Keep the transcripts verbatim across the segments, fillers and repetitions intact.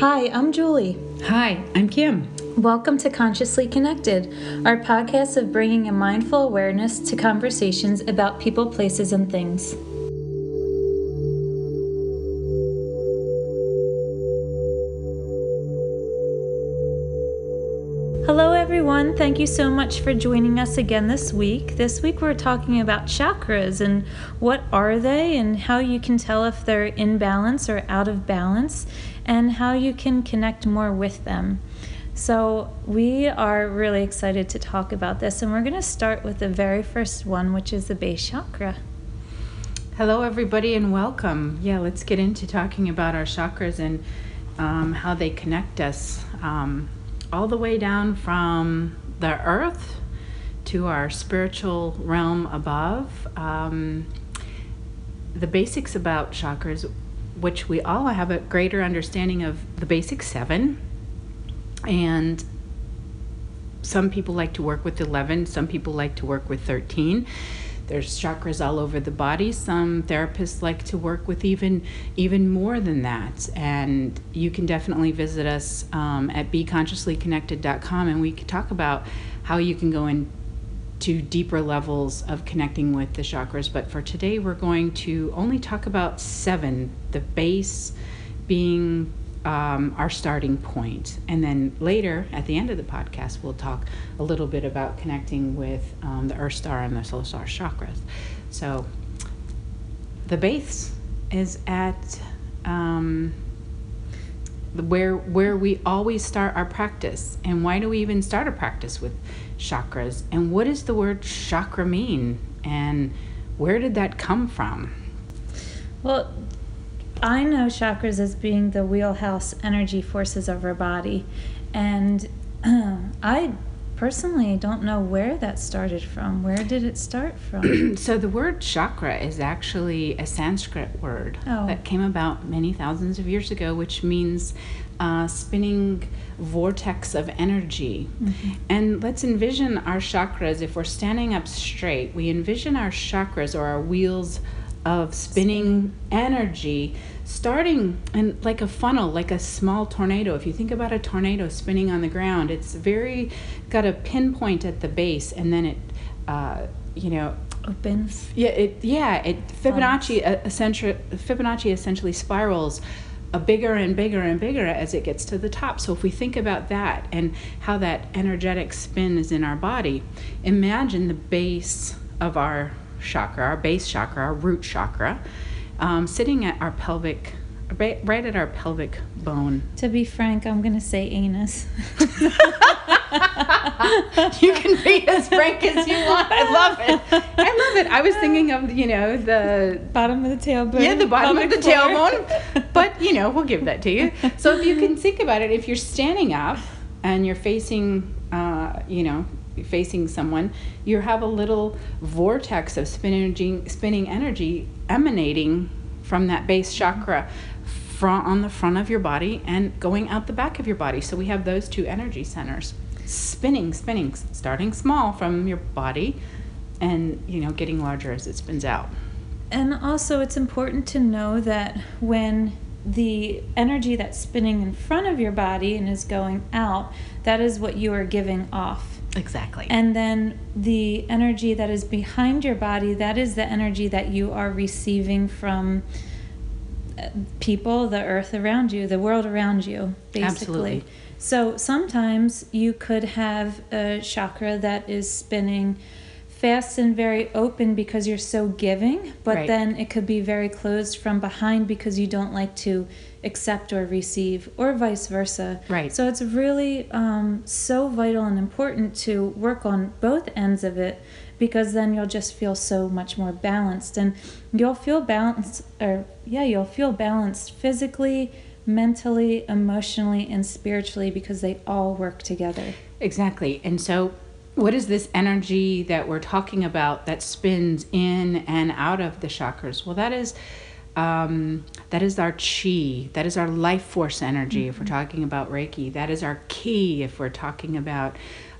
Hi, I'm Julie. Hi, I'm Kim. Welcome to Consciously Connected, our podcast of bringing a mindful awareness to conversations about people, places, and things. Hello, everyone. Thank you so much for joining us again this week. This week we're talking about chakras and what are they and how you can tell if they're in balance or out of balance and how you can connect more with them. So we are really excited to talk about this, and we're going to start with the very first one, which is the base chakra. Hello, everybody, and welcome. Yeah, let's get into talking about our chakras and um, how they connect us um, all the way down from the earth to our spiritual realm above. Um, the basics about chakras, which we all have a greater understanding of the basic seven. And some people like to work with eleven, some people like to work with thirteen. There's chakras all over the body. Some therapists like to work with even even more than that. And you can definitely visit us um, at Be Consciously Connected dot com, and we could talk about how you can go into deeper levels of connecting with the chakras. But for today, we're going to only talk about seven, the base being Um, our starting point. And then later, at the end of the podcast, we'll talk a little bit about connecting with um, the Earth Star and the Soul Star chakras. So the base is at um, where where we always start our practice. And why do we even start a practice with chakras? And what does the word chakra mean? And where did that come from? Well, I know chakras as being the wheelhouse energy forces of our body, and uh, I personally don't know where that started from. Where did it start from? So the word chakra is actually a Sanskrit word oh. that came about many thousands of years ago, which means uh, spinning vortex of energy. Mm-hmm. And let's envision our chakras. If we're standing up straight, we envision our chakras or our wheels of spinning energy, starting in like a funnel, like a small tornado. If you think about a tornado spinning on the ground, it's very got a pinpoint at the base, and then it, uh, you know, opens. Yeah, it yeah it Fibonacci uh, essentially Fibonacci essentially spirals a bigger and bigger and bigger as it gets to the top. So if we think about that and how that energetic spin is in our body, imagine the base of our chakra, our base chakra, our root chakra, um, sitting at our pelvic, right, right at our pelvic bone. To be frank, I'm going to say anus. You can be as frank as you want. I love it. I love it. I was thinking of, you know, the bottom of the tailbone. Yeah, the bottom of the tailbone. But, you know, we'll give that to you. So if you can think about it, if you're standing up and you're facing, uh, you know, facing someone, you have a little vortex of spinning, spinning energy emanating from that base chakra front, on the front of your body and going out the back of your body. So we have those two energy centers spinning, spinning, starting small from your body and, you know, getting larger as it spins out. And also it's important to know that when the energy that's spinning in front of your body and is going out, that is what you are giving off. Exactly. And then the energy that is behind your body, that is the energy that you are receiving from people, the earth around you, the world around you, basically. Absolutely. So sometimes you could have a chakra that is spinning fast and very open because you're so giving, but right. Then it could be very closed from behind because you don't like to accept or receive, or vice versa. Right. So it's really um, so vital and important to work on both ends of it, because then you'll just feel so much more balanced, and you'll feel balanced, or yeah, you'll feel balanced physically, mentally, emotionally, and spiritually, because they all work together. Exactly. And so what is this energy that we're talking about that spins in and out of the chakras? Well, that is um, that is our chi. That is our life force energy, mm-hmm. if we're talking about Reiki. That is our ki, if we're talking about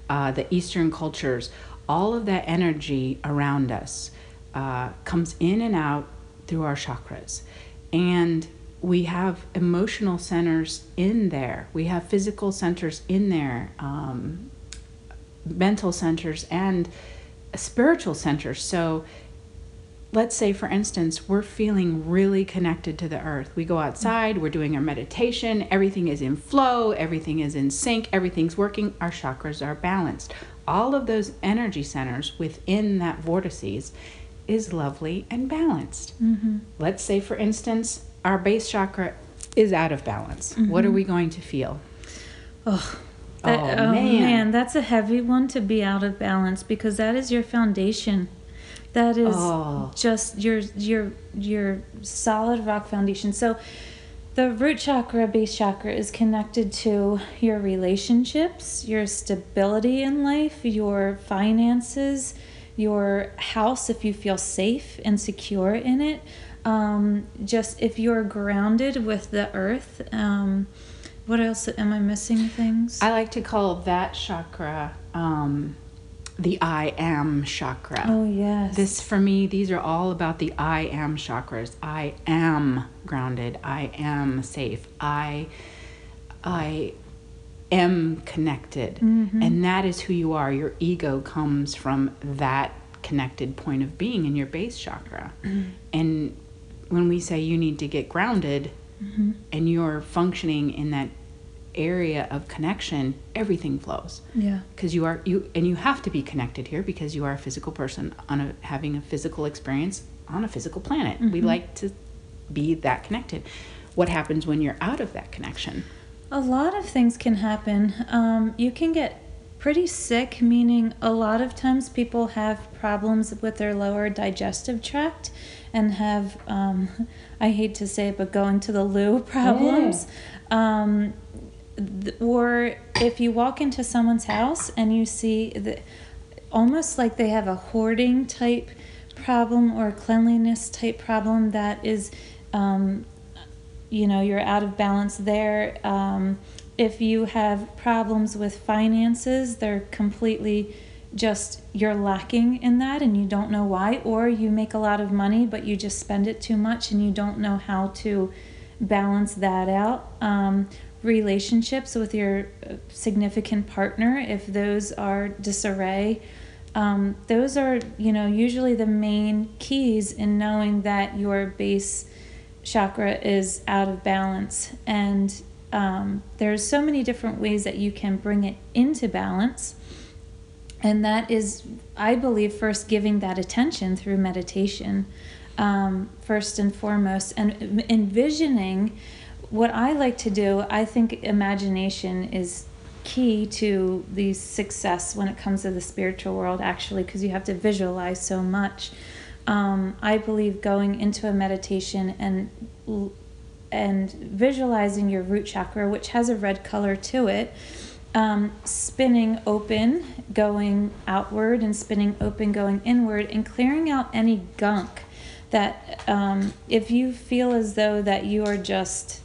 uh, the Eastern cultures. All of that energy around us uh, comes in and out through our chakras. And we have emotional centers in there. We have physical centers in there, um, mental centers and spiritual centers. So let's say, for instance, we're feeling really connected to the earth. We go outside, we're doing our meditation, everything is in flow, everything is in sync, everything's working, our chakras are balanced. All of those energy centers within that vortices is lovely and balanced. Mm-hmm. Let's say, for instance, our base chakra is out of balance. Mm-hmm. What are we going to feel? Oh, that, oh, oh man. man, that's a heavy one, to be out of balance, because that is your foundation. That is oh. just your your your solid rock foundation. So the root chakra, base chakra, is connected to your relationships, your stability in life, your finances, your house, if you feel safe and secure in it. Um, just if you're grounded with the earth. Um, what else? Am I missing things? I like to call that chakra... Um, the I am chakra. Oh, yes. This, for me, these are all about the I am chakras. I am grounded. I am safe. I I am connected. Mm-hmm. And that is who you are. Your ego comes from that connected point of being in your base chakra. Mm-hmm. And when we say you need to get grounded, mm-hmm. and you're functioning in that area of connection, everything flows. Yeah. Because you are you, and you have to be connected here, because you are a physical person on a having a physical experience on a physical planet. Mm-hmm. We like to be that connected. What happens when you're out of that connection? A lot of things can happen. Um, you can get pretty sick, meaning a lot of times people have problems with their lower digestive tract and have, um, I hate to say it, but going to the loo problems. Yeah. Um, Or if you walk into someone's house and you see the, almost like they have a hoarding type problem or a cleanliness type problem, that is, um, you know, you're out of balance there. Um, if you have problems with finances, they're completely just, you're lacking in that and you don't know why. Or you make a lot of money, but you just spend it too much and you don't know how to balance that out. Um, relationships with your significant partner, if those are disarray, um, those are, you know, usually the main keys in knowing that your base chakra is out of balance. And um, there's so many different ways that you can bring it into balance. And that is, I believe, first giving that attention through meditation, um, first and foremost, and envisioning. What I like to do, I think imagination is key to the success when it comes to the spiritual world, actually, because you have to visualize so much. Um, I believe going into a meditation and and visualizing your root chakra, which has a red color to it, um, spinning open, going outward, and spinning open, going inward, and clearing out any gunk that, um, if you feel as though that you are just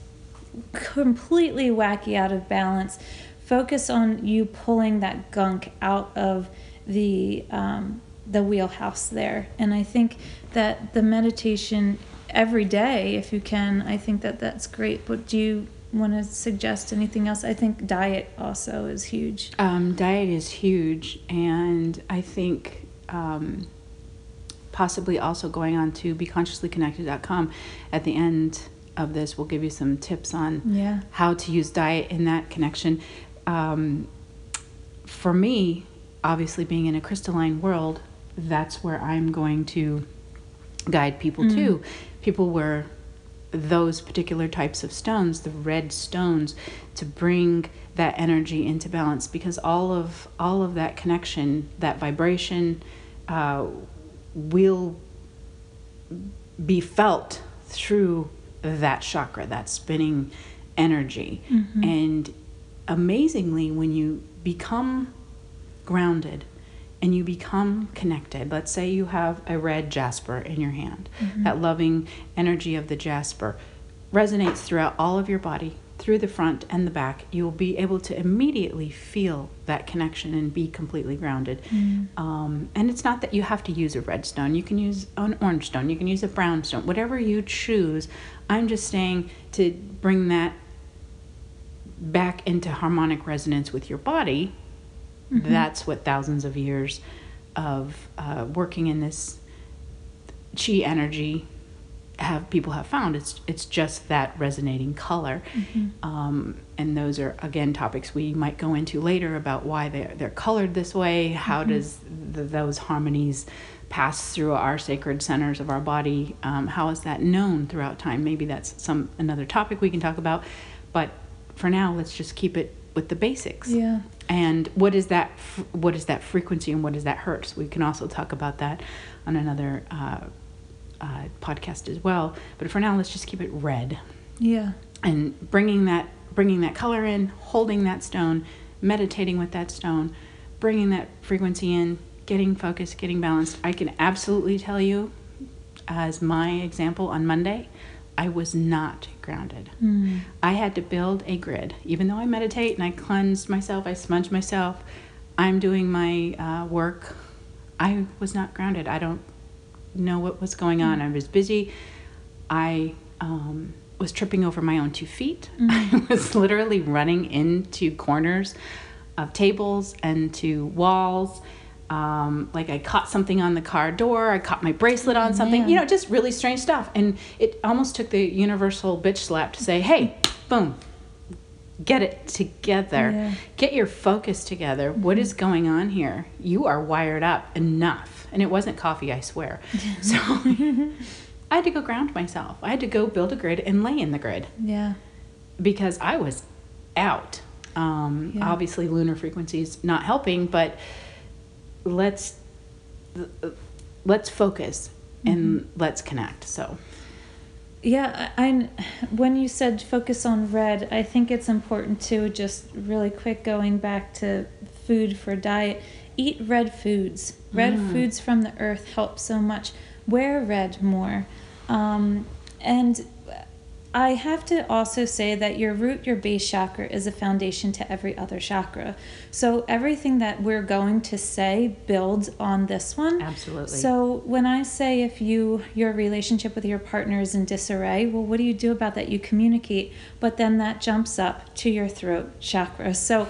completely wacky out of balance, focus on you pulling that gunk out of the um, the wheelhouse there. And I think that the meditation every day, if you can, I think that that's great. But do you want to suggest anything else? I think diet also is huge. Um, diet is huge, and I think um, possibly also going on to Be Consciously Connected dot com at the end of this, we'll give you some tips on yeah. how to use diet in that connection. Um, for me, obviously being in a crystalline world, that's where I'm going to guide people mm. to. People were those particular types of stones, the red stones, to bring that energy into balance, because all of all of that connection, that vibration, uh, will be felt through that chakra, that spinning energy. Mm-hmm. And amazingly, when you become grounded and you become connected, let's say you have a red jasper in your hand, mm-hmm. that loving energy of the jasper resonates throughout all of your body, through the front and the back, you will be able to immediately feel that connection and be completely grounded. Mm. Um, and it's not that you have to use a red stone. You can use an orange stone. You can use a brown stone. Whatever you choose, I'm just saying to bring that back into harmonic resonance with your body. Mm-hmm. That's what thousands of years of uh, working in this chi energy have people have found. It's it's just that resonating color. Mm-hmm. Um, and those are, again, topics we might go into later about why they're, they're colored this way. How mm-hmm. does the, those harmonies pass through our sacred centers of our body? Um, how is that known throughout time? Maybe that's some another topic we can talk about. But for now, let's just keep it with the basics. Yeah. And what is that? What is that frequency, and what is that hertz? We can also talk about that on another uh, uh, podcast as well. But for now, let's just keep it red. Yeah. And bringing that, bringing that color in, holding that stone, meditating with that stone, bringing that frequency in, getting focused, getting balanced. I can absolutely tell you, as my example on Monday, I was not grounded. Mm. I had to build a grid. Even though I meditate and I cleanse myself, I smudge myself, I'm doing my uh, work, I was not grounded. I don't know what was going on. Mm. I was busy. I um, was tripping over my own two feet. Mm. I was literally running into corners of tables and to walls. Um, like I caught something on the car door, I caught my bracelet on something, yeah. you know, just really strange stuff. And it almost took the universal bitch slap to say, hey, boom, get it together. Yeah. Get your focus together. Mm-hmm. What is going on here? You are wired up enough. And it wasn't coffee, I swear. Yeah. So I had to go ground myself. I had to go build a grid and lay in the grid. Yeah. Because I was out. Um, yeah. Obviously, lunar frequencies not helping, but let's let's focus and mm-hmm. let's connect. So yeah, I when you said focus on red, I think it's important to just really quick going back to food for diet. Eat red foods. Red mm. foods from the earth help so much. Wear red more. Um, and I have to also say that your root, your base chakra, is a foundation to every other chakra. So everything that we're going to say builds on this one. Absolutely. So when I say if you your relationship with your partner is in disarray, well, what do you do about that? You communicate, but then that jumps up to your throat chakra. So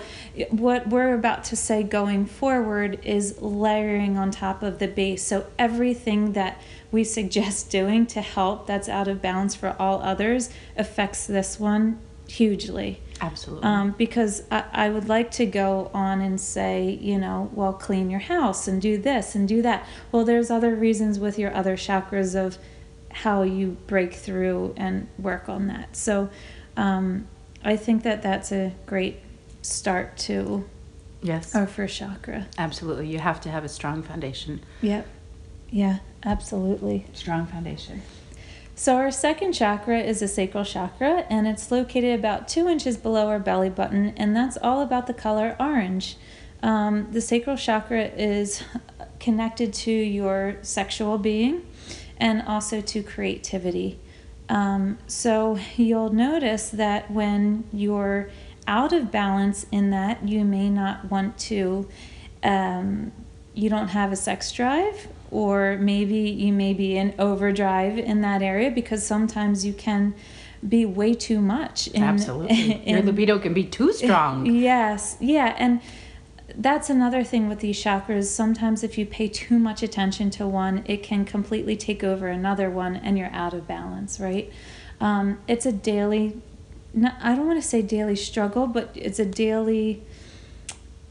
what we're about to say going forward is layering on top of the base. So everything that we suggest doing to help that's out of balance for all others affects this one hugely. Absolutely. Um, because I, I would like to go on and say, you know, well, clean your house and do this and do that. Well, there's other reasons with your other chakras of how you break through and work on that. So um, I think that that's a great start to yes. our first chakra. Absolutely. You have to have a strong foundation. Yep. Yeah, absolutely. Strong foundation. So our second chakra is the sacral chakra, and it's located about two inches below our belly button, and that's all about the color orange. Um, the sacral chakra is connected to your sexual being and also to creativity. Um, so you'll notice that when you're out of balance in that, you may not want to, um, you don't have a sex drive, or maybe you may be in overdrive in that area, because sometimes you can be way too much. In, Absolutely. In, your libido can be too strong. Yes. Yeah. And that's another thing with these chakras. Sometimes if you pay too much attention to one, it can completely take over another one and you're out of balance, right? Um, it's a daily, not, I don't want to say daily struggle, but it's a daily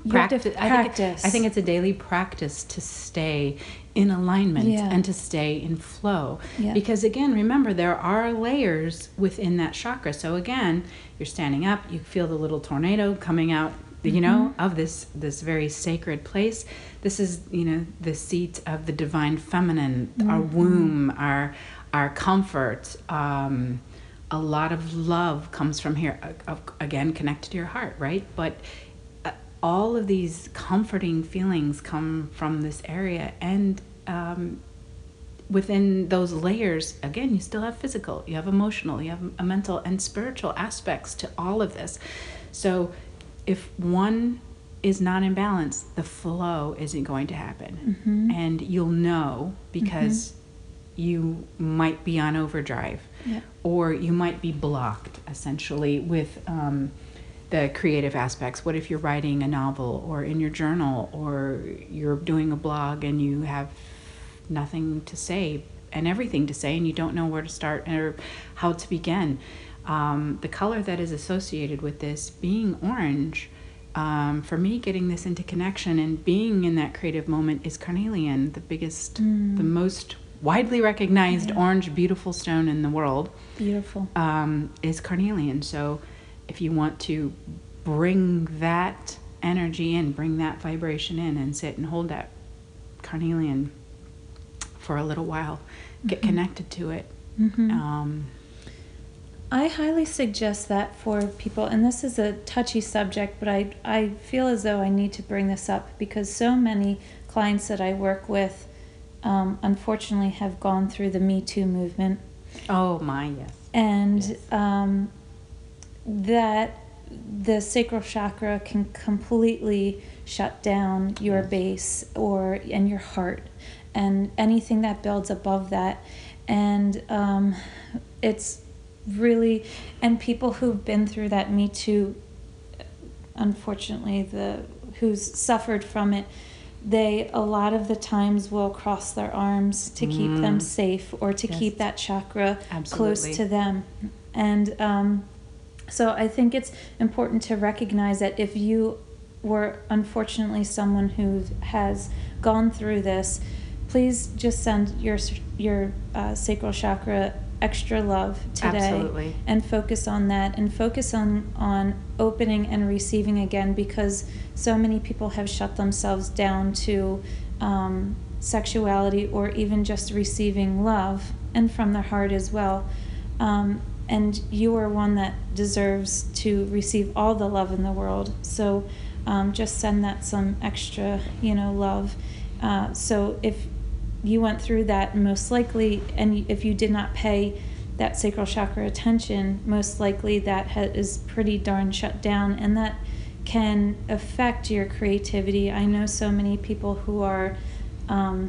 practice. Def- practice. I think it, I think it's a daily practice to stay in alignment yeah. and to stay in flow. Yeah. Because again, remember, there are layers within that chakra. So again, you're standing up, you feel the little tornado coming out, mm-hmm. you know, of this, this very sacred place. This is, you know, the seat of the divine feminine, mm-hmm. our womb, our, our comfort. Um, a lot of love comes from here, again, connected to your heart, right? But all of these comforting feelings come from this area, and um, within those layers, again, you still have physical, you have emotional, you have a mental and spiritual aspects to all of this. So if one is not in balance, the flow isn't going to happen. Mm-hmm. And you'll know because mm-hmm. you might be on overdrive, yeah. or you might be blocked essentially with um, the creative aspects. What if you're writing a novel or in your journal, or you're doing a blog and you have nothing to say and everything to say, and you don't know where to start or how to begin? Um, the color that is associated with this being orange, um, for me, getting this into connection and being in that creative moment is carnelian, the biggest, mm. the most widely recognized yeah. orange beautiful stone in the world. Beautiful. Um, is carnelian. So if you want to bring that energy in, bring that vibration in, and sit and hold that carnelian for a little while, get mm-hmm. connected to it. Mm-hmm. Um, I highly suggest that for people, and this is a touchy subject, but I, I feel as though I need to bring this up because so many clients that I work with Um, unfortunately have gone through the Me Too movement. Oh my, yes. And yes. Um, that the sacral chakra can completely shut down your yes. base or and your heart and anything that builds above that. And um, it's really, and people who've been through that Me Too, unfortunately, the who's suffered from it, they a lot of the times will cross their arms to keep mm. them safe or to yes. keep that chakra Absolutely. Close to them. And um, so I think it's important to recognize that if you were unfortunately someone who has gone through this, please just send your your uh, sacral chakra extra love today. Absolutely. And focus on that and focus on, on opening and receiving again, because so many people have shut themselves down to um, sexuality or even just receiving love, and from their heart as well. Um, and you are one that deserves to receive all the love in the world. So um, just send that some extra, you know, love. Uh, so if you went through that, most likely, and if you did not pay that sacral chakra attention, most likely that ha- is pretty darn shut down, and that can affect your creativity. I know so many people who are um,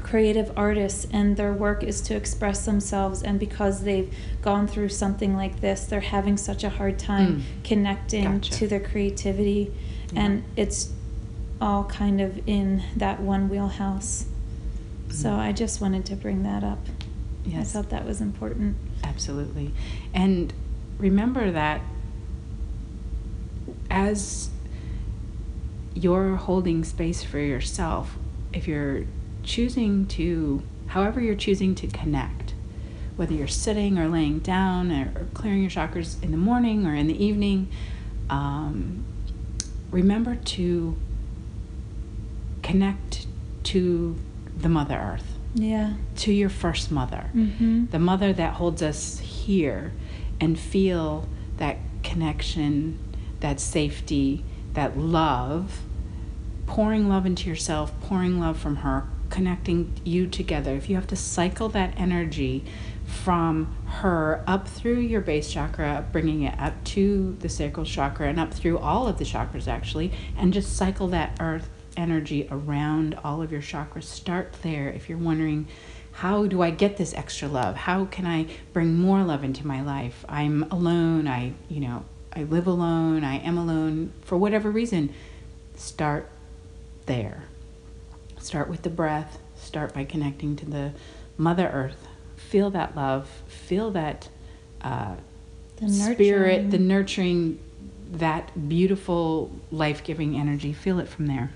creative artists, and their work is to express themselves, and because they've gone through something like this, they're having such a hard time mm. connecting gotcha. To their creativity, yeah. and it's all kind of in that one wheelhouse. So I just wanted to bring that up. Yes. I thought that was important. Absolutely. And remember that as you're holding space for yourself, if you're choosing to, however you're choosing to connect, whether you're sitting or laying down or clearing your chakras in the morning or in the evening, um, remember to connect to the Mother Earth, yeah, to your first mother, mm-hmm. the mother that holds us here, and feel that connection, that safety, that love, pouring love into yourself, pouring love from her, connecting you together. If you have to cycle that energy from her up through your base chakra, bringing it up to the sacral chakra and up through all of the chakras actually, and just cycle that earth energy around all of your chakras. Start there. If you're wondering, how do I get this extra love? How can I bring more love into my life? I'm alone. I, you know, I live alone. I am alone for whatever reason. Start there. Start with the breath. Start by connecting to the Mother Earth. Feel that love. Feel that uh, the spirit, the nurturing, that beautiful life-giving energy. Feel it from there.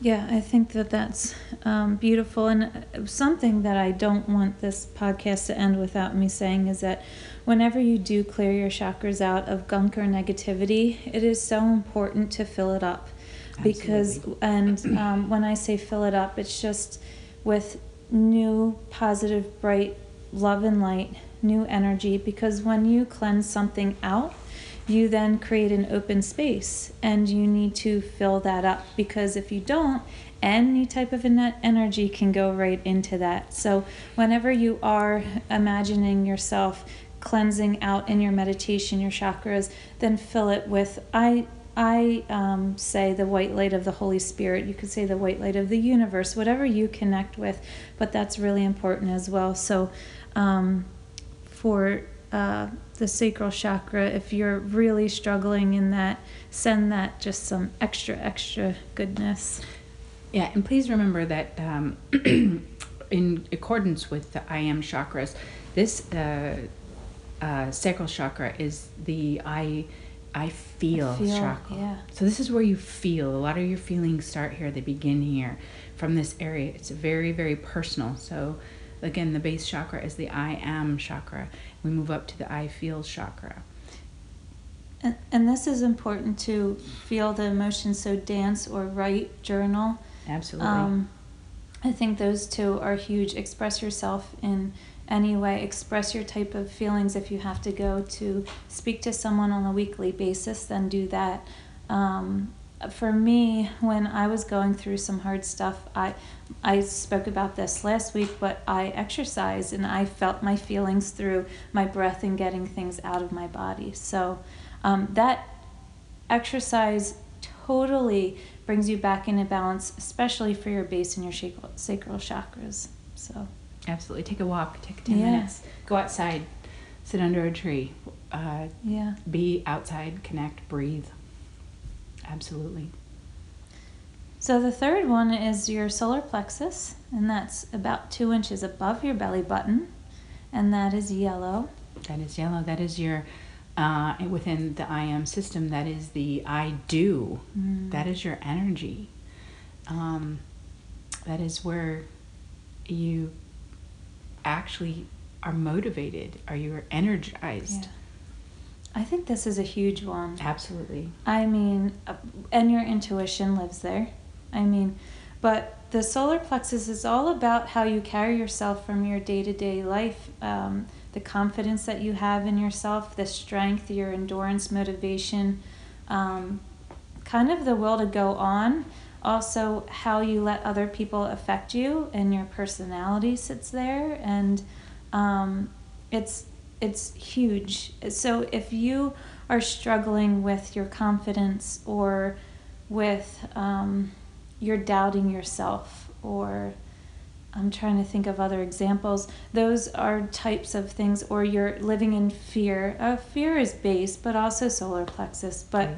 Yeah, I think that that's um, beautiful. And something that I don't want this podcast to end without me saying is that whenever you do clear your chakras out of gunk or negativity, it is so important to fill it up. Absolutely. Because, and um, when I say fill it up, it's just with new, positive, bright love and light, new energy. Because when you cleanse something out, you then create an open space, and you need to fill that up, because if you don't, any type of energy can go right into that. So whenever you are imagining yourself cleansing out in your meditation, your chakras, then fill it with, I, I um, say the white light of the Holy Spirit. You could say the white light of the universe, whatever you connect with, but that's really important as well. So um, for uh, the sacral chakra, if you're really struggling in that, send that just some extra, extra goodness. Yeah, and please remember that um, in accordance with the I am chakras, this uh, uh, sacral chakra is the I I feel, I feel chakra. Yeah. So this is where you feel. A lot of your feelings start here. They begin here from this area. It's very, very personal. So again, the base chakra is the I am chakra. We move up to the I feel chakra. And, and this is important to feel the emotions. So dance or write, journal. Absolutely. Um, I think those two are huge. Express yourself in any way. Express your type of feelings. If you have to go to speak to someone on a weekly basis, then do that. Um, for me, when I was going through some hard stuff, I I spoke about this last week, but I exercised and I felt my feelings through my breath and getting things out of my body. So um, that exercise totally brings you back into balance, especially for your base and your sacral, sacral chakras. So absolutely, take a walk, take ten yeah. minutes, go outside, sit under a tree, uh, yeah, be outside, connect, breathe. Absolutely. So the third one is your solar plexus, and that's about two inches above your belly button, and that is yellow. That is yellow. That is your uh, within the I am system. That is the I do. Mm. That is your energy. Um, that is where you actually are motivated, or you are energized. Yeah. I think this is a huge one. Absolutely. I mean, and your intuition lives there. I mean, but the solar plexus is all about how you carry yourself from your day-to-day life, um, the confidence that you have in yourself, the strength, your endurance, motivation, um, kind of the will to go on. Also, how you let other people affect you, and your personality sits there, and um, it's it's huge. So if you are struggling with your confidence, or with um, you're doubting yourself, or I'm trying to think of other examples, those are types of things, or you're living in fear. Uh, fear is base, but also solar plexus. But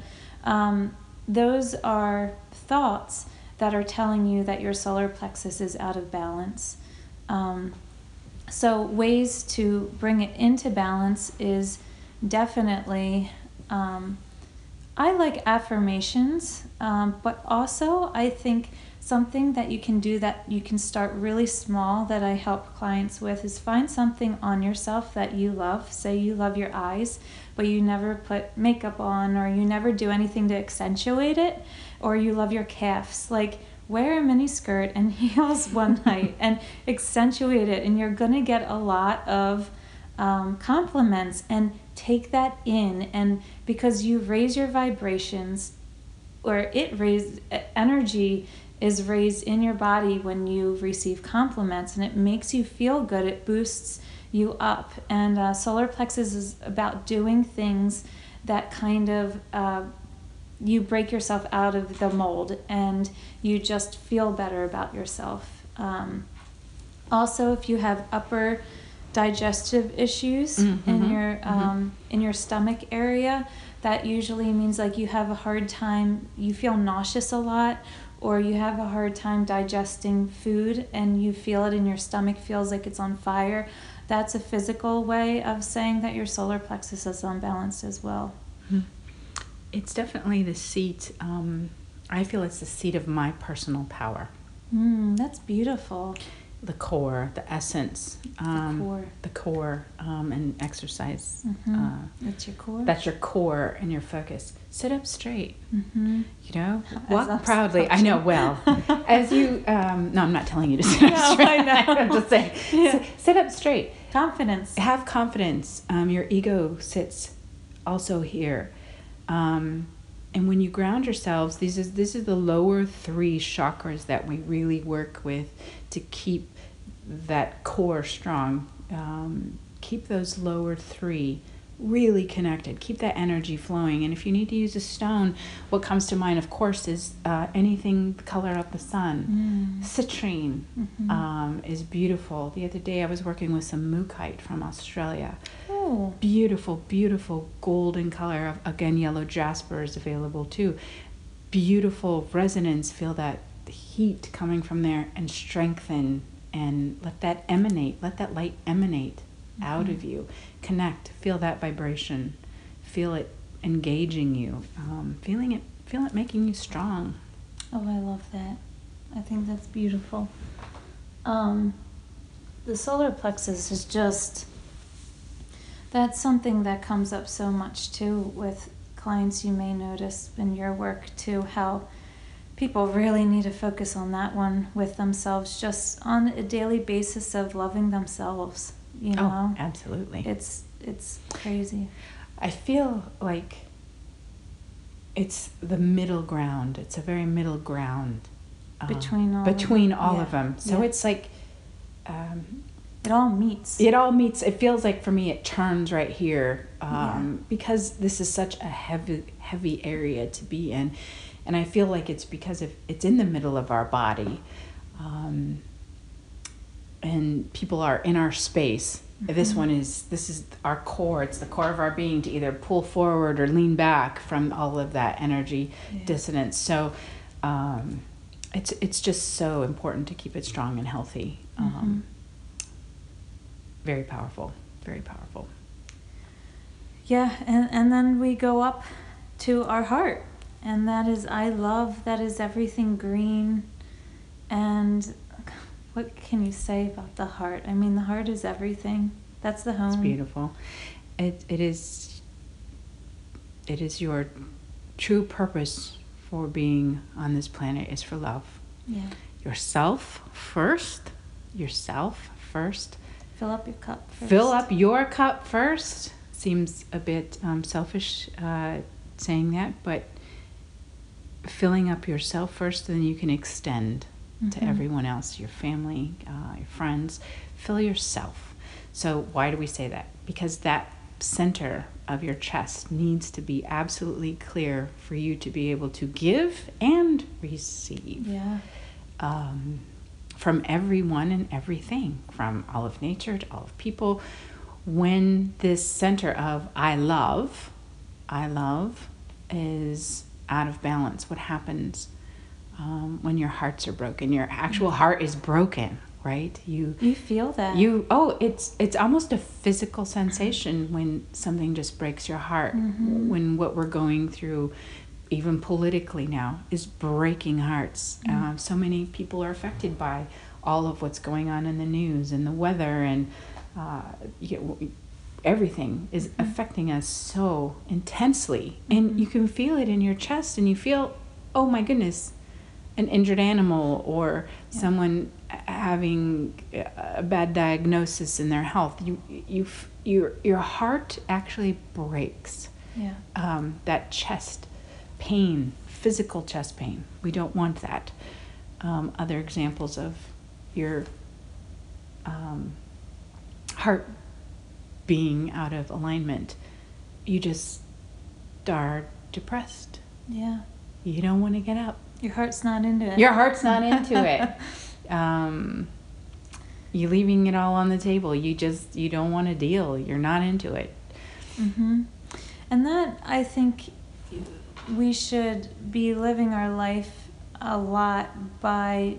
um, those are thoughts that are telling you that your solar plexus is out of balance. Um, so ways to bring it into balance is definitely, um, I like affirmations, um, but also I think something that you can do that you can start really small that I help clients with is find something on yourself that you love. Say you love your eyes, but you never put makeup on, or you never do anything to accentuate it, or you love your calves. Like, wear a mini skirt and heels one night and accentuate it, and you're gonna get a lot of um, compliments, and take that in. And because you raise your vibrations, or it raised energy is raised in your body when you receive compliments, and it makes you feel good. It boosts you up. And uh, solar plexus is about doing things that kind of uh, you break yourself out of the mold, and you just feel better about yourself. Um, also, if you have upper digestive issues mm-hmm. in your um, mm-hmm. in your stomach area, that usually means like you have a hard time, you feel nauseous a lot, or you have a hard time digesting food, and you feel it in your stomach, feels like it's on fire. That's a physical way of saying that your solar plexus is unbalanced as well. It's definitely the seat. Um, I feel it's the seat of my personal power. Mm, that's beautiful. The core, the essence. Um, the core. The core um, and exercise. Mm-hmm. uh, that's your core? That's your core and your focus. Sit up straight. Mm-hmm. You know, walk as proudly. I know, well. As you, um, no, I'm not telling you to sit up no, straight. I know. I'm just saying. Yeah. Sit, sit up straight. Confidence. Have confidence. Um, your ego sits also here. Um, and when you ground yourselves, these is this is the lower three chakras that we really work with to keep that core strong. Um, keep those lower three really connected. Keep that energy flowing. And if you need to use a stone, what comes to mind, of course, is uh, anything the color of the sun. Mm. Citrine mm-hmm. um, is beautiful. The other day I was working with some mukite from Australia. Oh. Beautiful, beautiful golden color. Of, again, yellow jasper is available too. Beautiful resonance. Feel that heat coming from there and strengthen and let that emanate. Let that light emanate out of you. Connect, feel that vibration, feel it engaging you, um, feeling it, feel it making you strong. Oh, I love that. I think that's beautiful. Um, the solar plexus is just, that's something that comes up so much too with clients. You may notice in your work too, how people really need to focus on that one with themselves, just on a daily basis of loving themselves. You know? Oh, absolutely. It's it's crazy. I feel like it's the middle ground. It's a very middle ground um, between all between of them. all yeah. of them. So yeah. it's like um, it all meets. It all meets. It feels like for me, it turns right here um, yeah. because this is such a heavy heavy area to be in, and I feel like it's because of, it's in the middle of our body. Um, and people are in our space. Mm-hmm. This one is, this is our core. It's the core of our being to either pull forward or lean back from all of that energy yeah. dissonance. So um, it's it's just so important to keep it strong and healthy. Mm-hmm. Um, very powerful, very powerful. Yeah, and, and then we go up to our heart. And that is, I love, that is everything green. And what can you say about the heart? I mean, the heart is everything. That's the home. It's beautiful. It it is. It is your true purpose for being on this planet is for love. Yeah. Yourself first. Yourself first. Fill up your cup first. Fill up your cup first. Seems a bit um, selfish uh, saying that, but filling up yourself first, then you can extend. Mm-hmm. To everyone else, your family, uh, your friends, fill yourself. So why do we say that? Because that center of your chest needs to be absolutely clear for you to be able to give and receive. Yeah. Um, from everyone and everything, from all of nature to all of people. When this center of I love, I love is out of balance, what happens? Um, when your hearts are broken, your actual heart is broken, right? You you feel that. You oh, it's it's almost a physical sensation when something just breaks your heart. Mm-hmm. When what we're going through, even politically now, is breaking hearts. Mm-hmm. Um, so many people are affected by all of what's going on in the news and the weather and uh, you know, everything is mm-hmm. affecting us so intensely, mm-hmm. and you can feel it in your chest, and you feel, oh my goodness. An injured animal or yeah. someone having a bad diagnosis in their health, you, you, your, your heart actually breaks. Yeah. Um, that chest pain, physical chest pain. We don't want that. Um, other examples of your um, heart being out of alignment. You just are depressed. Yeah. You don't want to get up. Your heart's not into it. Your heart's not into it. Um, you're leaving it all on the table. You just, you don't want to deal. You're not into it. Mm-hmm. And that, I think, we should be living our life a lot by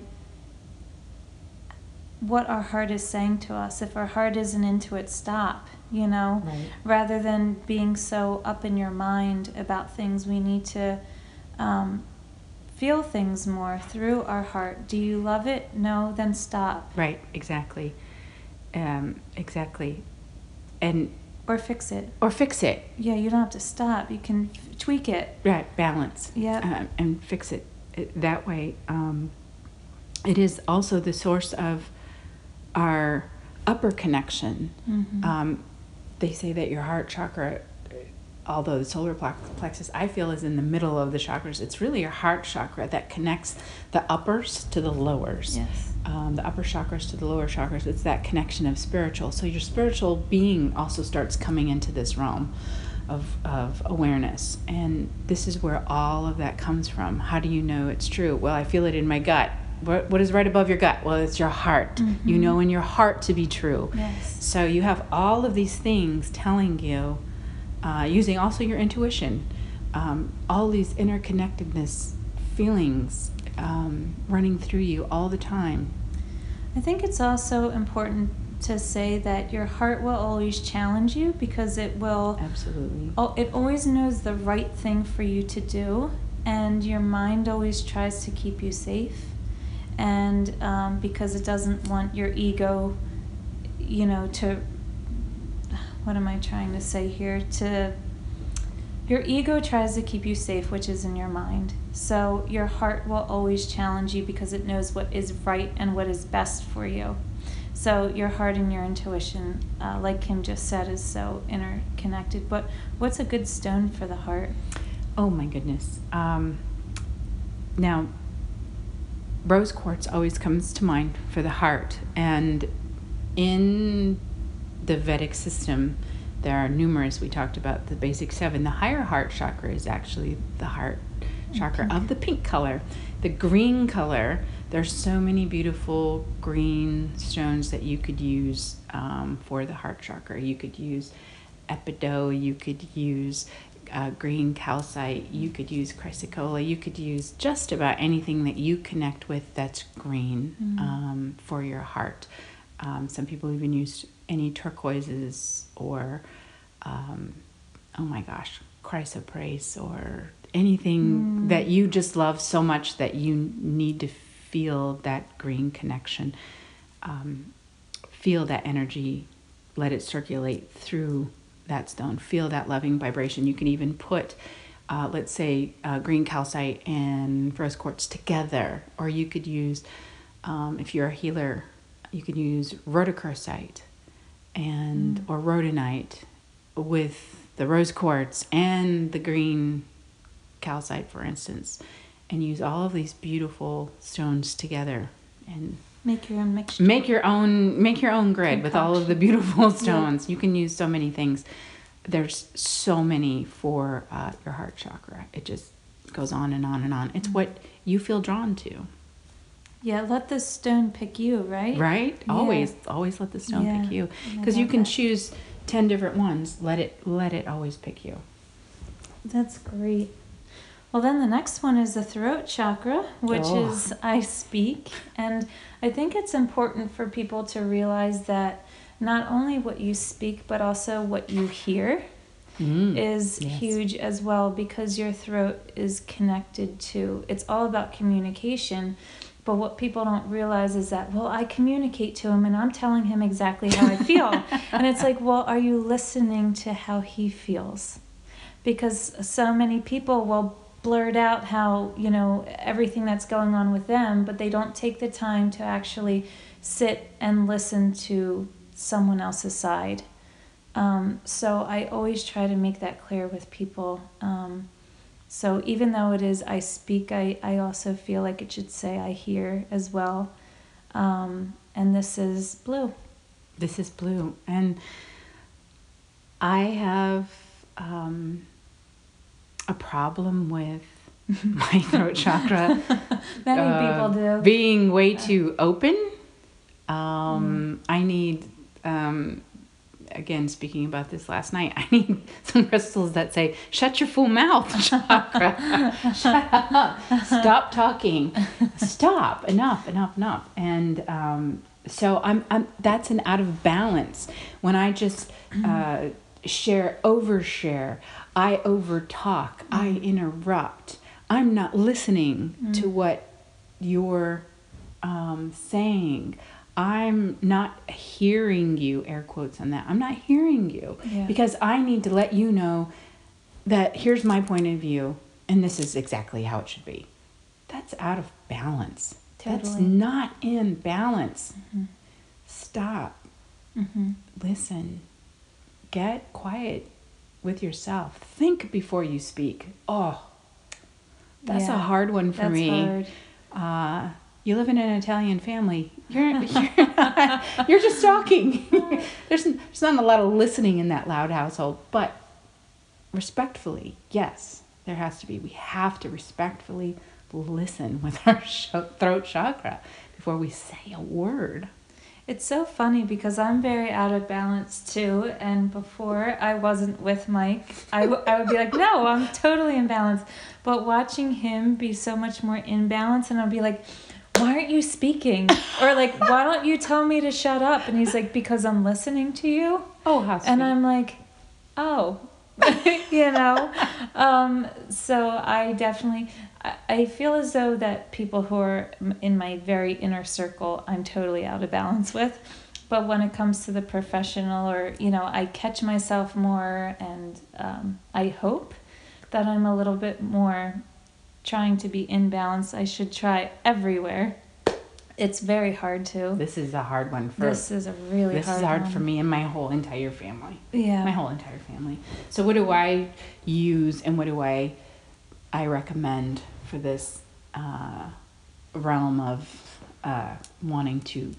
what our heart is saying to us. If our heart isn't into it, stop, you know? Right. Rather than being so up in your mind about things, we need to... Um, feel things more through our heart. Do you love it? No, then stop. Right, exactly. Um, exactly. And or fix it. Or fix it. Yeah, you don't have to stop. You can f- tweak it. Right, balance. Yeah. Um, and fix it, it that way. Um, it is also the source of our upper connection. Mm-hmm. Um, they say that your heart chakra although the solar plexus I feel is in the middle of the chakras, it's really your heart chakra that connects the uppers to the lowers. Yes. Um, the upper chakras to the lower chakras, it's that connection of spiritual. So your spiritual being also starts coming into this realm of, of awareness. And this is where all of that comes from. How do you know it's true? Well, I feel it in my gut. What, what is right above your gut? Well, it's your heart. Mm-hmm. You know in your heart to be true. Yes. So you have all of these things telling you, uh, using also your intuition, um, all these interconnectedness feelings um, running through you all the time. I think it's also important to say that your heart will always challenge you, because it will... Absolutely. Oh, it always knows the right thing for you to do, and your mind always tries to keep you safe. And um, because it doesn't want your ego, you know, to, what am I trying to say here? To, your ego tries to keep you safe, which is in your mind. So your heart will always challenge you because it knows what is right and what is best for you. So your heart and your intuition, uh, like Kim just said, is so interconnected. But what's a good stone for the heart? Oh my goodness. Um, now, rose quartz always comes to mind for the heart, and in the Vedic system there are numerous. We talked about the basic seven. The higher heart chakra is actually the heart chakra okay. of the pink color. The green color, there's so many beautiful green stones that you could use um, for the heart chakra. You could use epidote, you could use Uh, green calcite, you could use chrysocolla, you could use just about anything that you connect with that's green mm. um, for your heart. Um, some people even use any turquoises or, um, oh my gosh, chrysoprase or anything mm. that you just love so much that you need to feel that green connection. Um, feel that energy, let it circulate through that stone, feel that loving vibration. You can even put, uh, let's say, uh, green calcite and rose quartz together, or you could use, um, if you're a healer, you could use rhodochrosite and mm. or rhodonite with the rose quartz and the green calcite, for instance, and use all of these beautiful stones together and make your own mixture. Make your own, make your own grid with all of the beautiful stones. Yep. You can use so many things. There's so many for uh, your heart chakra. It just goes on and on and on. It's mm-hmm. what you feel drawn to. Yeah, let the stone pick you, right? Right? Yeah. Always, always let the stone yeah. pick you. Because you can that. choose ten different ones. Let it, let it always pick you. That's great. Well, then the next one is the throat chakra, which oh. is I speak. And I think it's important for people to realize that not only what you speak, but also what you hear mm. is yes. huge as well, because your throat is connected to, it's all about communication. But what people don't realize is that, well, I communicate to him and I'm telling him exactly how I feel. And it's like, well, are you listening to how he feels? Because so many people will blurt out how, you know, everything that's going on with them, but they don't take the time to actually sit and listen to someone else's side. Um, so I always try to make that clear with people. Um, so even though it is I speak, I, I also feel like it should say I hear as well. Um, and this is blue. This is blue. And I have... Um, a problem with my throat chakra. Many uh, people do. Being way too open. Um, mm. I need, um, again, speaking about this last night, I need some crystals that say, shut your full mouth, chakra. Shut up. Stop talking. Stop. Enough, enough, enough. And um, so I'm, I'm. that's an out of balance. When I just... Mm. Uh, share, overshare, I overtalk, mm. I interrupt, I'm not listening mm. to what you're um, saying, I'm not hearing you, air quotes on that, I'm not hearing you, yeah. because I need to let you know that here's my point of view, and this is exactly how it should be. That's out of balance. Totally. That's not in balance. Mm-hmm. Stop. Mm-hmm. Listen. Get quiet. with yourself. Think before you speak. Oh, that's yeah, a hard one for that's me. Hard. Uh, you live in an Italian family. You're you're, not, you're just talking. there's there's not a lot of listening in that loud household, but respectfully, yes, there has to be. We have to respectfully listen with our throat chakra before we say a word. It's so funny because I'm very out of balance too, and before I wasn't with Mike, I, w- I would be like, no, I'm totally in balance. But watching him be so much more in balance, and I'll be like, why aren't you speaking? Or like, why don't you tell me to shut up? And he's like, because I'm listening to you. Oh, how sweet. And I'm like, oh, you know? Um, so I definitely... I feel as though that people who are in my very inner circle, I'm totally out of balance with. But when it comes to the professional, or, you know, I catch myself more, and um, I hope that I'm a little bit more trying to be in balance. I should try everywhere. It's very hard to. This is a hard one for This is a really this hard This is hard one. for me and my whole entire family. Yeah. My whole entire family. So what do I use and what do I... I recommend for this uh, realm of uh, wanting to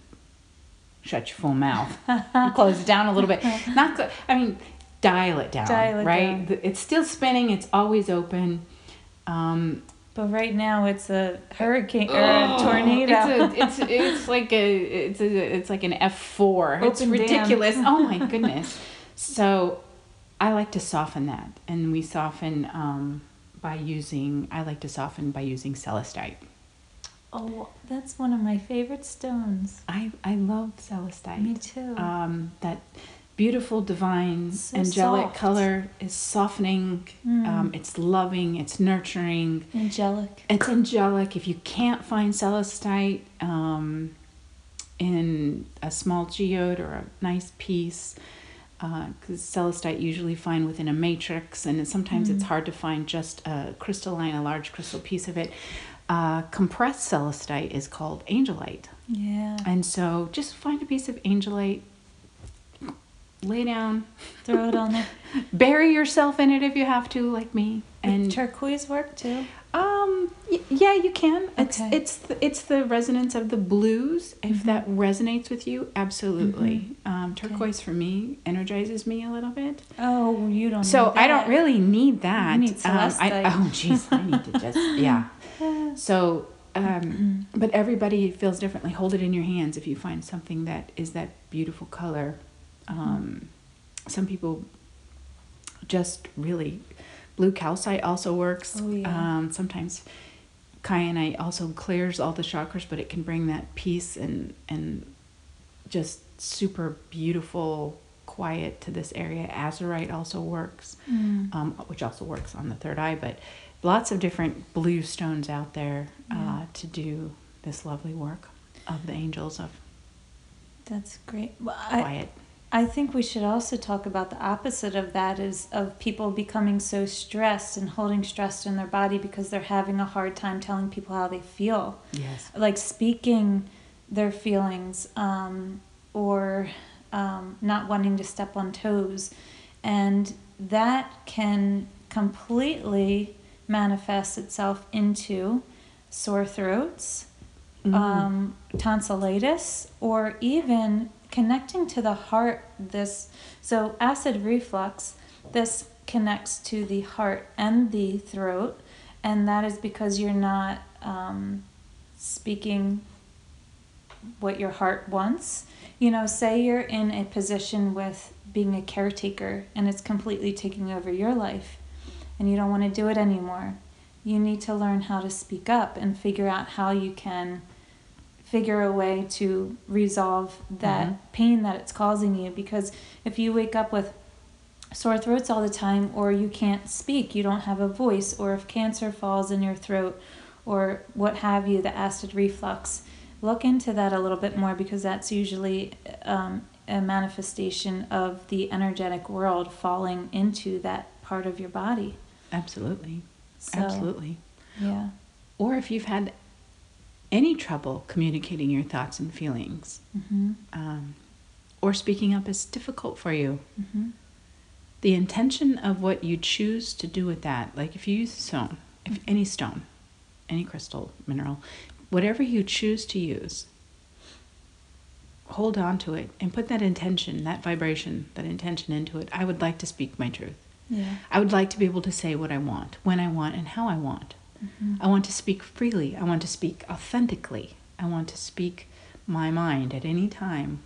shut your full mouth, close it down a little bit. Not, cl- I mean, dial it down, dial it right? Down. It's still spinning. It's always open. Um, but right now, it's a hurricane or oh, a tornado. It's a, it's it's like a it's a, it's like an F four. It's ridiculous. Oh my goodness. So, I like to soften that, and we soften. Um, by using, I like to soften by using celestite. Oh, that's one of my favorite stones. I, I love celestite. Me too. Um, that beautiful, divine, so angelic soft. Color is softening. Mm. Um, it's loving. It's nurturing. Angelic. It's angelic. If you can't find celestite um, in a small geode or a nice piece, because uh, celestite usually find within a matrix, and sometimes mm. it's hard to find just a crystalline, a large crystal piece of it. Uh, compressed celestite is called angelite. Yeah. And so just find a piece of angelite, lay down, throw it on there, bury yourself in it if you have to, like me. And Would turquoise work too. Um. Y- yeah, you can. It's okay. it's the, it's the resonance of the blues. If mm-hmm. that resonates with you, absolutely. Mm-hmm. Um, turquoise okay. for me energizes me a little bit. Oh, you don't. So need that. I don't really need that. You need celestite. Um, I, oh, jeez, I need to just yeah. So, um, but everybody feels differently. Hold it in your hands if you find something that is that beautiful color. Um, some people just really. Blue calcite also works. Oh, yeah. Um, sometimes kyanite also clears all the chakras, but it can bring that peace and and just super beautiful quiet to this area. Azurite also works, mm. um, which also works on the third eye. But lots of different blue stones out there uh, yeah. to do this lovely work of the angels of. That's great. Well, quiet. I- I think we should also talk about the opposite of that is of people becoming so stressed and holding stress in their body because they're having a hard time telling people how they feel. Yes. Like speaking their feelings um, or um, not wanting to step on toes. And that can completely manifest itself into sore throats, mm-hmm. um, tonsillitis, or even... Connecting to the heart, this, so acid reflux, this connects to the heart and the throat, and that is because you're not um, speaking what your heart wants. You know, say you're in a position with being a caretaker, and it's completely taking over your life, and you don't want to do it anymore. You need to learn how to speak up and figure out how you can figure a way to resolve that mm-hmm. pain that it's causing you. Because if you wake up with sore throats all the time, or you can't speak, you don't have a voice, or if cancer falls in your throat, or what have you, the acid reflux, look into that a little bit more, because that's usually um, a manifestation of the energetic world falling into that part of your body. Absolutely. So, absolutely. Yeah. Or if you've had any trouble communicating your thoughts and feelings, mm-hmm. um, or speaking up is difficult for you, mm-hmm. the intention of what you choose to do with that, like if you use a stone, if any stone, any crystal, mineral, whatever you choose to use, hold on to it and put that intention, that vibration, that intention into it. I would like to speak my truth. Yeah. I would like to be able to say what I want, when I want, and how I want. Mm-hmm. I want to speak freely. I want to speak authentically. I want to speak my mind at any time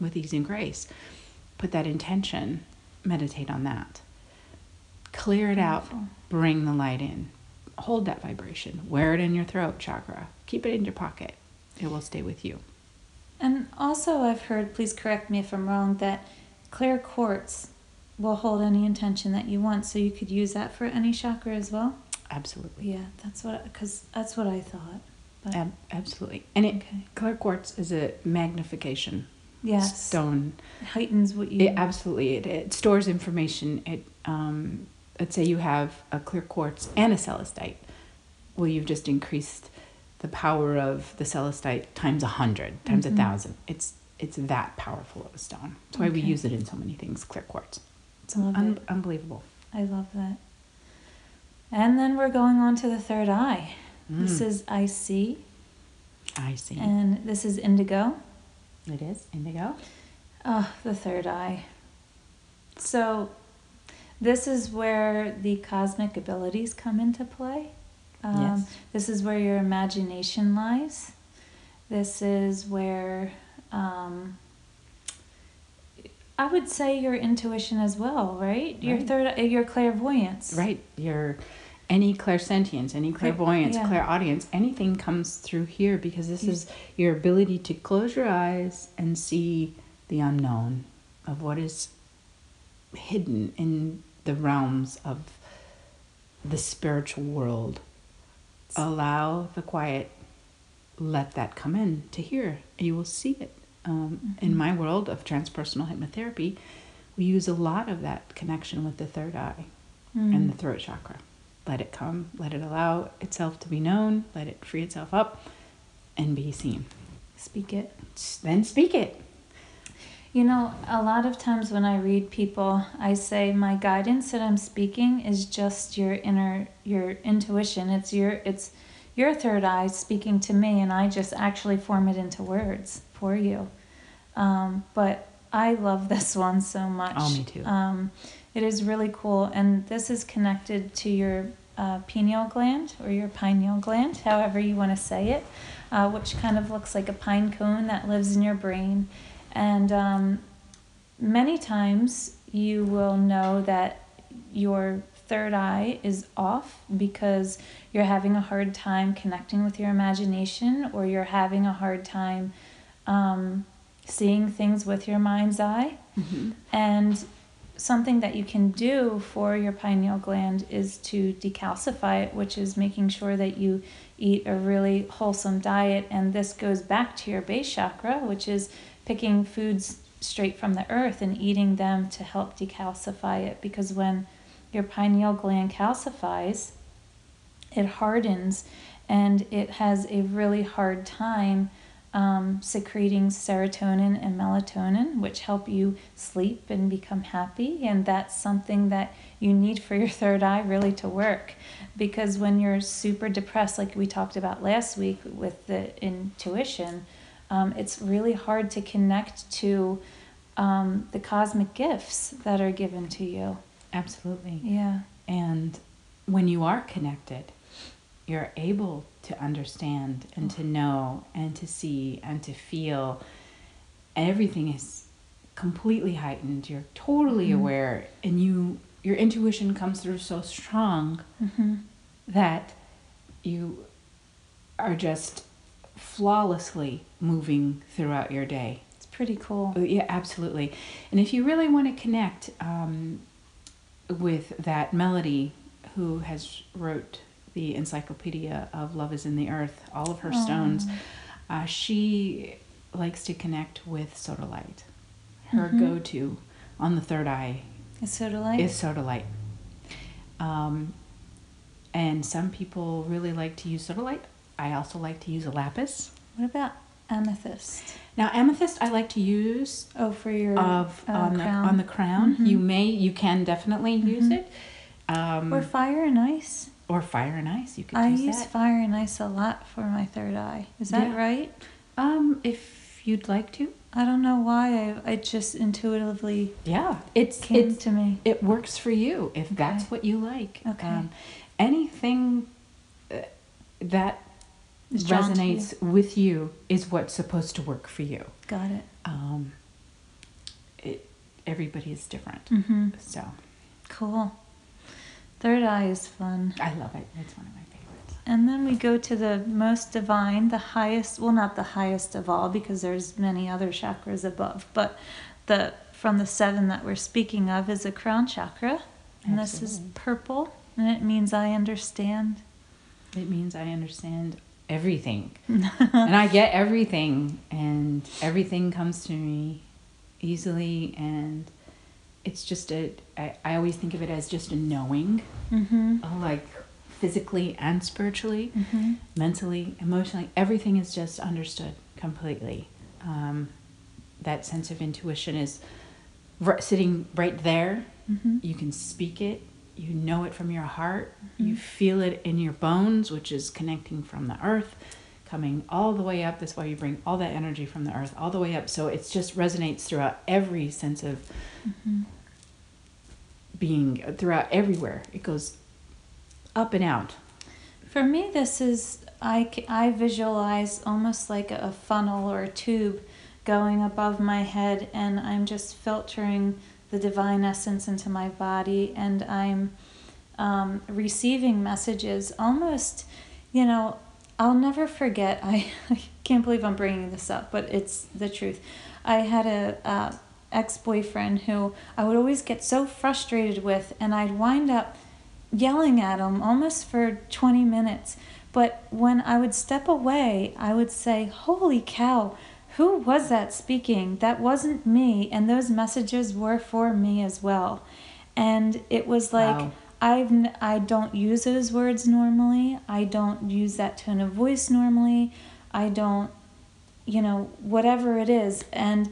with ease and grace. Put that intention, meditate on that. Clear it Beautiful. out, bring the light in. Hold that vibration. Wear it in your throat chakra. Keep it in your pocket. It will stay with you. And also I've heard, please correct me if I'm wrong, that clear quartz will hold any intention that you want, so you could use that for any chakra as well? Absolutely. Yeah, that's what, because that's what I thought. But, Ab- absolutely. And it, okay. clear quartz is a magnification yes. stone. It heightens what you... It, absolutely. It, it stores information. It um, let's say you have a clear quartz and a celestite. Well, you've just increased the power of the celestite times a hundred, times mm-hmm. a thousand. It's it's that powerful of a stone. That's why okay. we use it in so many things, clear quartz. It's un- it. unbelievable. I love that. And then we're going on to the third eye. Mm. This is I see. I see. And this is indigo. It is indigo. Oh, the third eye. So this is where the cosmic abilities come into play. Um, yes. This is where your imagination lies. This is where um, I would say your intuition as well, right? right. Your third, your clairvoyance. Right. Your any clairsentience, any clairvoyance, yeah. clairaudience, anything comes through here, because this is your ability to close your eyes and see the unknown of what is hidden in the realms of the spiritual world. Allow the quiet, let that come in to here. You will see it. Um, mm-hmm. In my world of transpersonal hypnotherapy, we use a lot of that connection with the third eye mm. and the throat chakra. Let it come, let it allow itself to be known, let it free itself up and be seen. Speak it. Then speak it. You know, a lot of times when I read people, I say my guidance that I'm speaking is just your inner, your intuition. It's your, it's your third eye speaking to me, and I just actually form it into words for you. Um, but I love this one so much. Oh, me too. Um, It is really cool, and this is connected to your uh, pineal gland, or your pineal gland, however you want to say it, uh, which kind of looks like a pine cone that lives in your brain. And um, many times you will know that your third eye is off because you're having a hard time connecting with your imagination, or you're having a hard time um, seeing things with your mind's eye. Mm-hmm. And something that you can do for your pineal gland is to decalcify it, which is making sure that you eat a really wholesome diet. And this goes back to your base chakra, which is picking foods straight from the earth and eating them to help decalcify it. Because when your pineal gland calcifies, it hardens, and it has a really hard time Um, secreting serotonin and melatonin, which help you sleep and become happy. And that's something that you need for your third eye really to work, because when you're super depressed, like we talked about last week with the intuition, um, it's really hard to connect to um, the cosmic gifts that are given to you. Absolutely. Yeah. And when you are connected, you're able to understand and to know and to see and to feel. Everything is completely heightened. You're totally mm-hmm. aware, and you your intuition comes through so strong mm-hmm. that you are just flawlessly moving throughout your day. It's pretty cool. Yeah, absolutely. And if you really want to connect um, with that, Melody, who has wrote the Encyclopedia of Love is in the Earth, all of her Aww. stones. Uh, she likes to connect with sodalite. Her mm-hmm. go-to on the third eye is sodalite. Is sodalite. Um, and some people really like to use sodalite. I also like to use a lapis. What about Amethyst. Now, amethyst I like to use oh for your of uh, on, the, on the crown. Mm-hmm. You may, you can definitely mm-hmm. use it. Um, or fire and ice. Or fire and ice. You could I use, use that. Fire and ice a lot for my third eye. Is that yeah. right? Um, if you'd like to. I don't know why. I I just intuitively yeah. It's came it's, to me. It works for you if okay. that's what you like. Okay. Um, anything that it's resonates you. with you is what's supposed to work for you. Got it. Um, it everybody is different. Mm-hmm. So cool. Third eye is fun. I love it. It's one of my favorites. And then we go to the most divine, the highest, well, not the highest of all, because there's many other chakras above, but the from the seven that we're speaking of is the crown chakra. And Absolutely. This is purple, and it means I understand. It means I understand everything. And I get everything, and everything comes to me easily, and it's just a, I, I always think of it as just a knowing, mm-hmm. like physically and spiritually, mm-hmm. mentally, emotionally, everything is just understood completely. Um, that sense of intuition is r- sitting right there. Mm-hmm. You can speak it. You know it from your heart. Mm-hmm. You feel it in your bones, which is connecting from the earth, coming all the way up. That's why you bring all that energy from the earth all the way up. So it just resonates throughout every sense of mm-hmm. being, throughout everywhere. It goes up and out. For me, this is, I, I visualize almost like a funnel or a tube going above my head, and I'm just filtering the divine essence into my body, and I'm um, receiving messages almost, you know, I'll never forget, I, I can't believe I'm bringing this up, but it's the truth. I had a uh, ex-boyfriend who I would always get so frustrated with, and I'd wind up yelling at him almost for twenty minutes. But when I would step away, I would say, holy cow, who was that speaking? That wasn't me, and those messages were for me as well. And it was like... Wow. I've, I don't use those words normally. I don't use that tone of voice normally. I don't, you know, whatever it is. And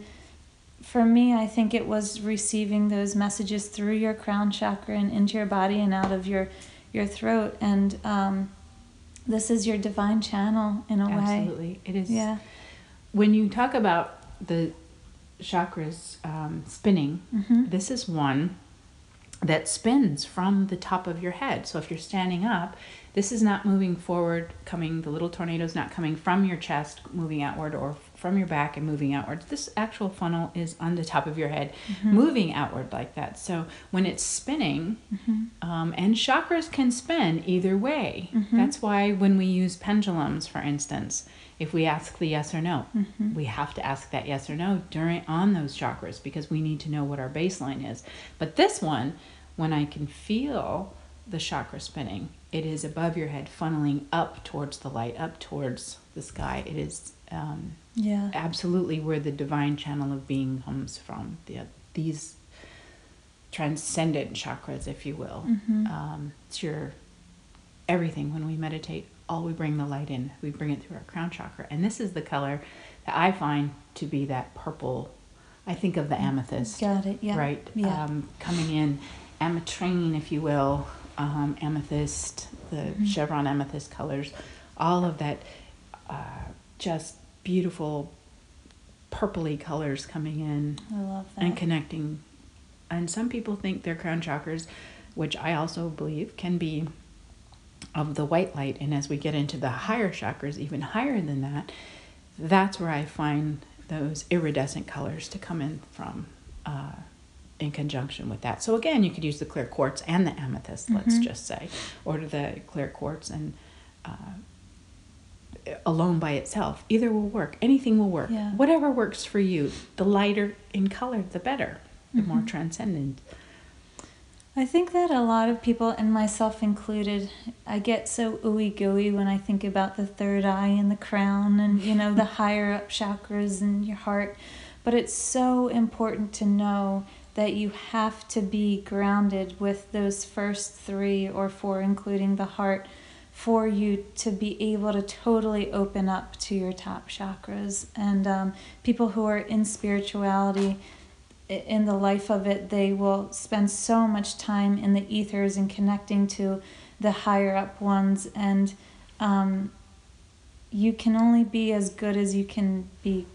for me, I think it was receiving those messages through your crown chakra and into your body and out of your, your throat. And um, this is your divine channel in a Absolutely. Way. Absolutely. It is. Yeah. When you talk about the chakras um, spinning, mm-hmm. this is one that spins from the top of your head. So if you're standing up, this is not moving forward, coming, the little tornado's not coming from your chest, moving outward, or from your back and moving outwards. This actual funnel is on the top of your head, mm-hmm. moving outward like that. So when it's spinning, mm-hmm. um, and chakras can spin either way. Mm-hmm. That's why when we use pendulums, for instance, if we ask the yes or no, mm-hmm. we have to ask that yes or no during on those chakras, because we need to know what our baseline is. But this one, when I can feel the chakra spinning, it is above your head, funneling up towards the light, up towards the sky. It is um, yeah, absolutely where the divine channel of being comes from. The, these transcendent chakras, if you will. Mm-hmm. Um, it's your everything. When we meditate, all we bring the light in. We bring it through our crown chakra. And this is the color that I find to be that purple. I think of the amethyst. Got it, yeah. Right? Yeah. Um, coming in. Ametrine, if you will, um, amethyst, the mm-hmm. chevron amethyst colors, all of that uh, just beautiful purpley colors coming in. I love that. And connecting. And some people think their crown chakras, which I also believe can be of the white light. And as we get into the higher chakras, even higher than that, that's where I find those iridescent colors to come in from. Uh, in conjunction with that. So again, you could use the clear quartz and the amethyst, mm-hmm. let's just say, or the clear quartz and uh, alone by itself. Either will work. Anything will work. Yeah. Whatever works for you. The lighter in color, the better. The mm-hmm. more transcendent. I think that a lot of people, and myself included, I get so ooey-gooey when I think about the third eye and the crown and, you know, the higher up chakras and your heart. But it's so important to know that you have to be grounded with those first three or four, including the heart, for you to be able to totally open up to your top chakras. And um, people who are in spirituality, in the life of it, they will spend so much time in the ethers and connecting to the higher up ones. And um, you can only be as good as you can be,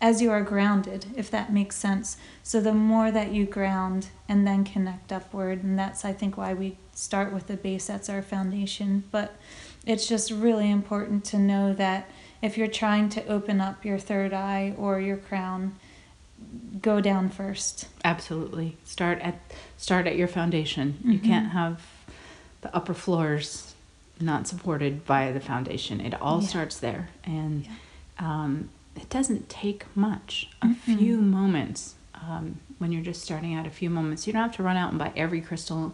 as you are grounded, if that makes sense. So the more that you ground and then connect upward, and that's, I think, why we start with the base. That's our foundation. But it's just really important to know that if you're trying to open up your third eye or your crown, go down first. Absolutely. Start at start at your foundation. Mm-hmm. You can't have the upper floors not supported by the foundation. It all yeah. starts there. And yeah. um, it doesn't take much. A mm-hmm. few moments. Um, when you're just starting out, a few moments. You don't have to run out and buy every crystal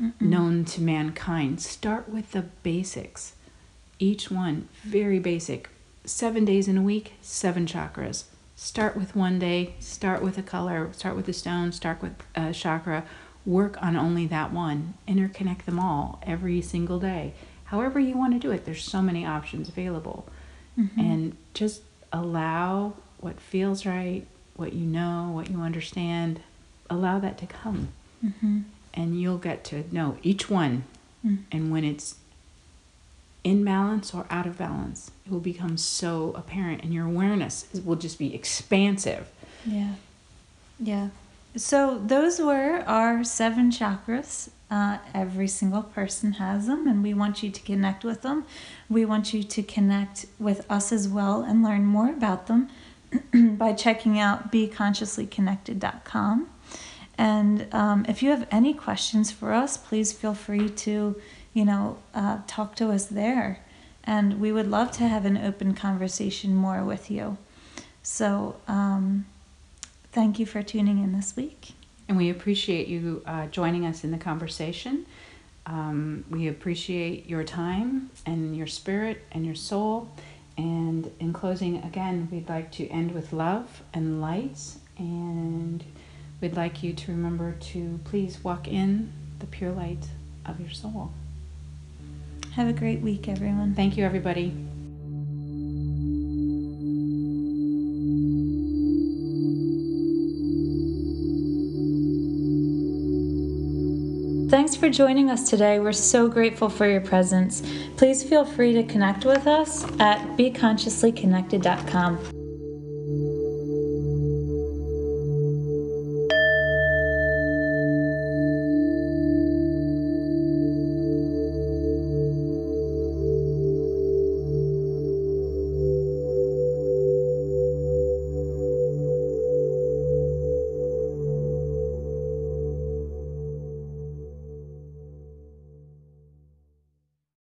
Mm-mm. known to mankind. Start with the basics. Each one, very basic. Seven days in a week, seven chakras. Start with one day, start with a color, start with a stone, start with a chakra. Work on only that one. Interconnect them all every single day. However you want to do it, there's so many options available. Mm-hmm. And just allow what feels right, what you know, what you understand, allow that to come. Mm-hmm. And you'll get to know each one. Mm. And when it's in balance or out of balance, it will become so apparent. And your awareness will just be expansive. Yeah. Yeah. So those were our seven chakras. Uh, every single person has them. And we want you to connect with them. We want you to connect with us as well and learn more about them by checking out Be Consciously Connected dot com. And um, if you have any questions for us, please feel free to, you know, uh, talk to us there. And we would love to have an open conversation more with you. So um, thank you for tuning in this week. And we appreciate you uh, joining us in the conversation. Um, we appreciate your time and your spirit and your soul. And in closing, again, we'd like to end with love and light, and we'd like you to remember to please walk in the pure light of your soul. Have a great week, everyone. Thank you, everybody. Thanks for joining us today. We're so grateful for your presence. Please feel free to connect with us at Be Consciously Connected dot com.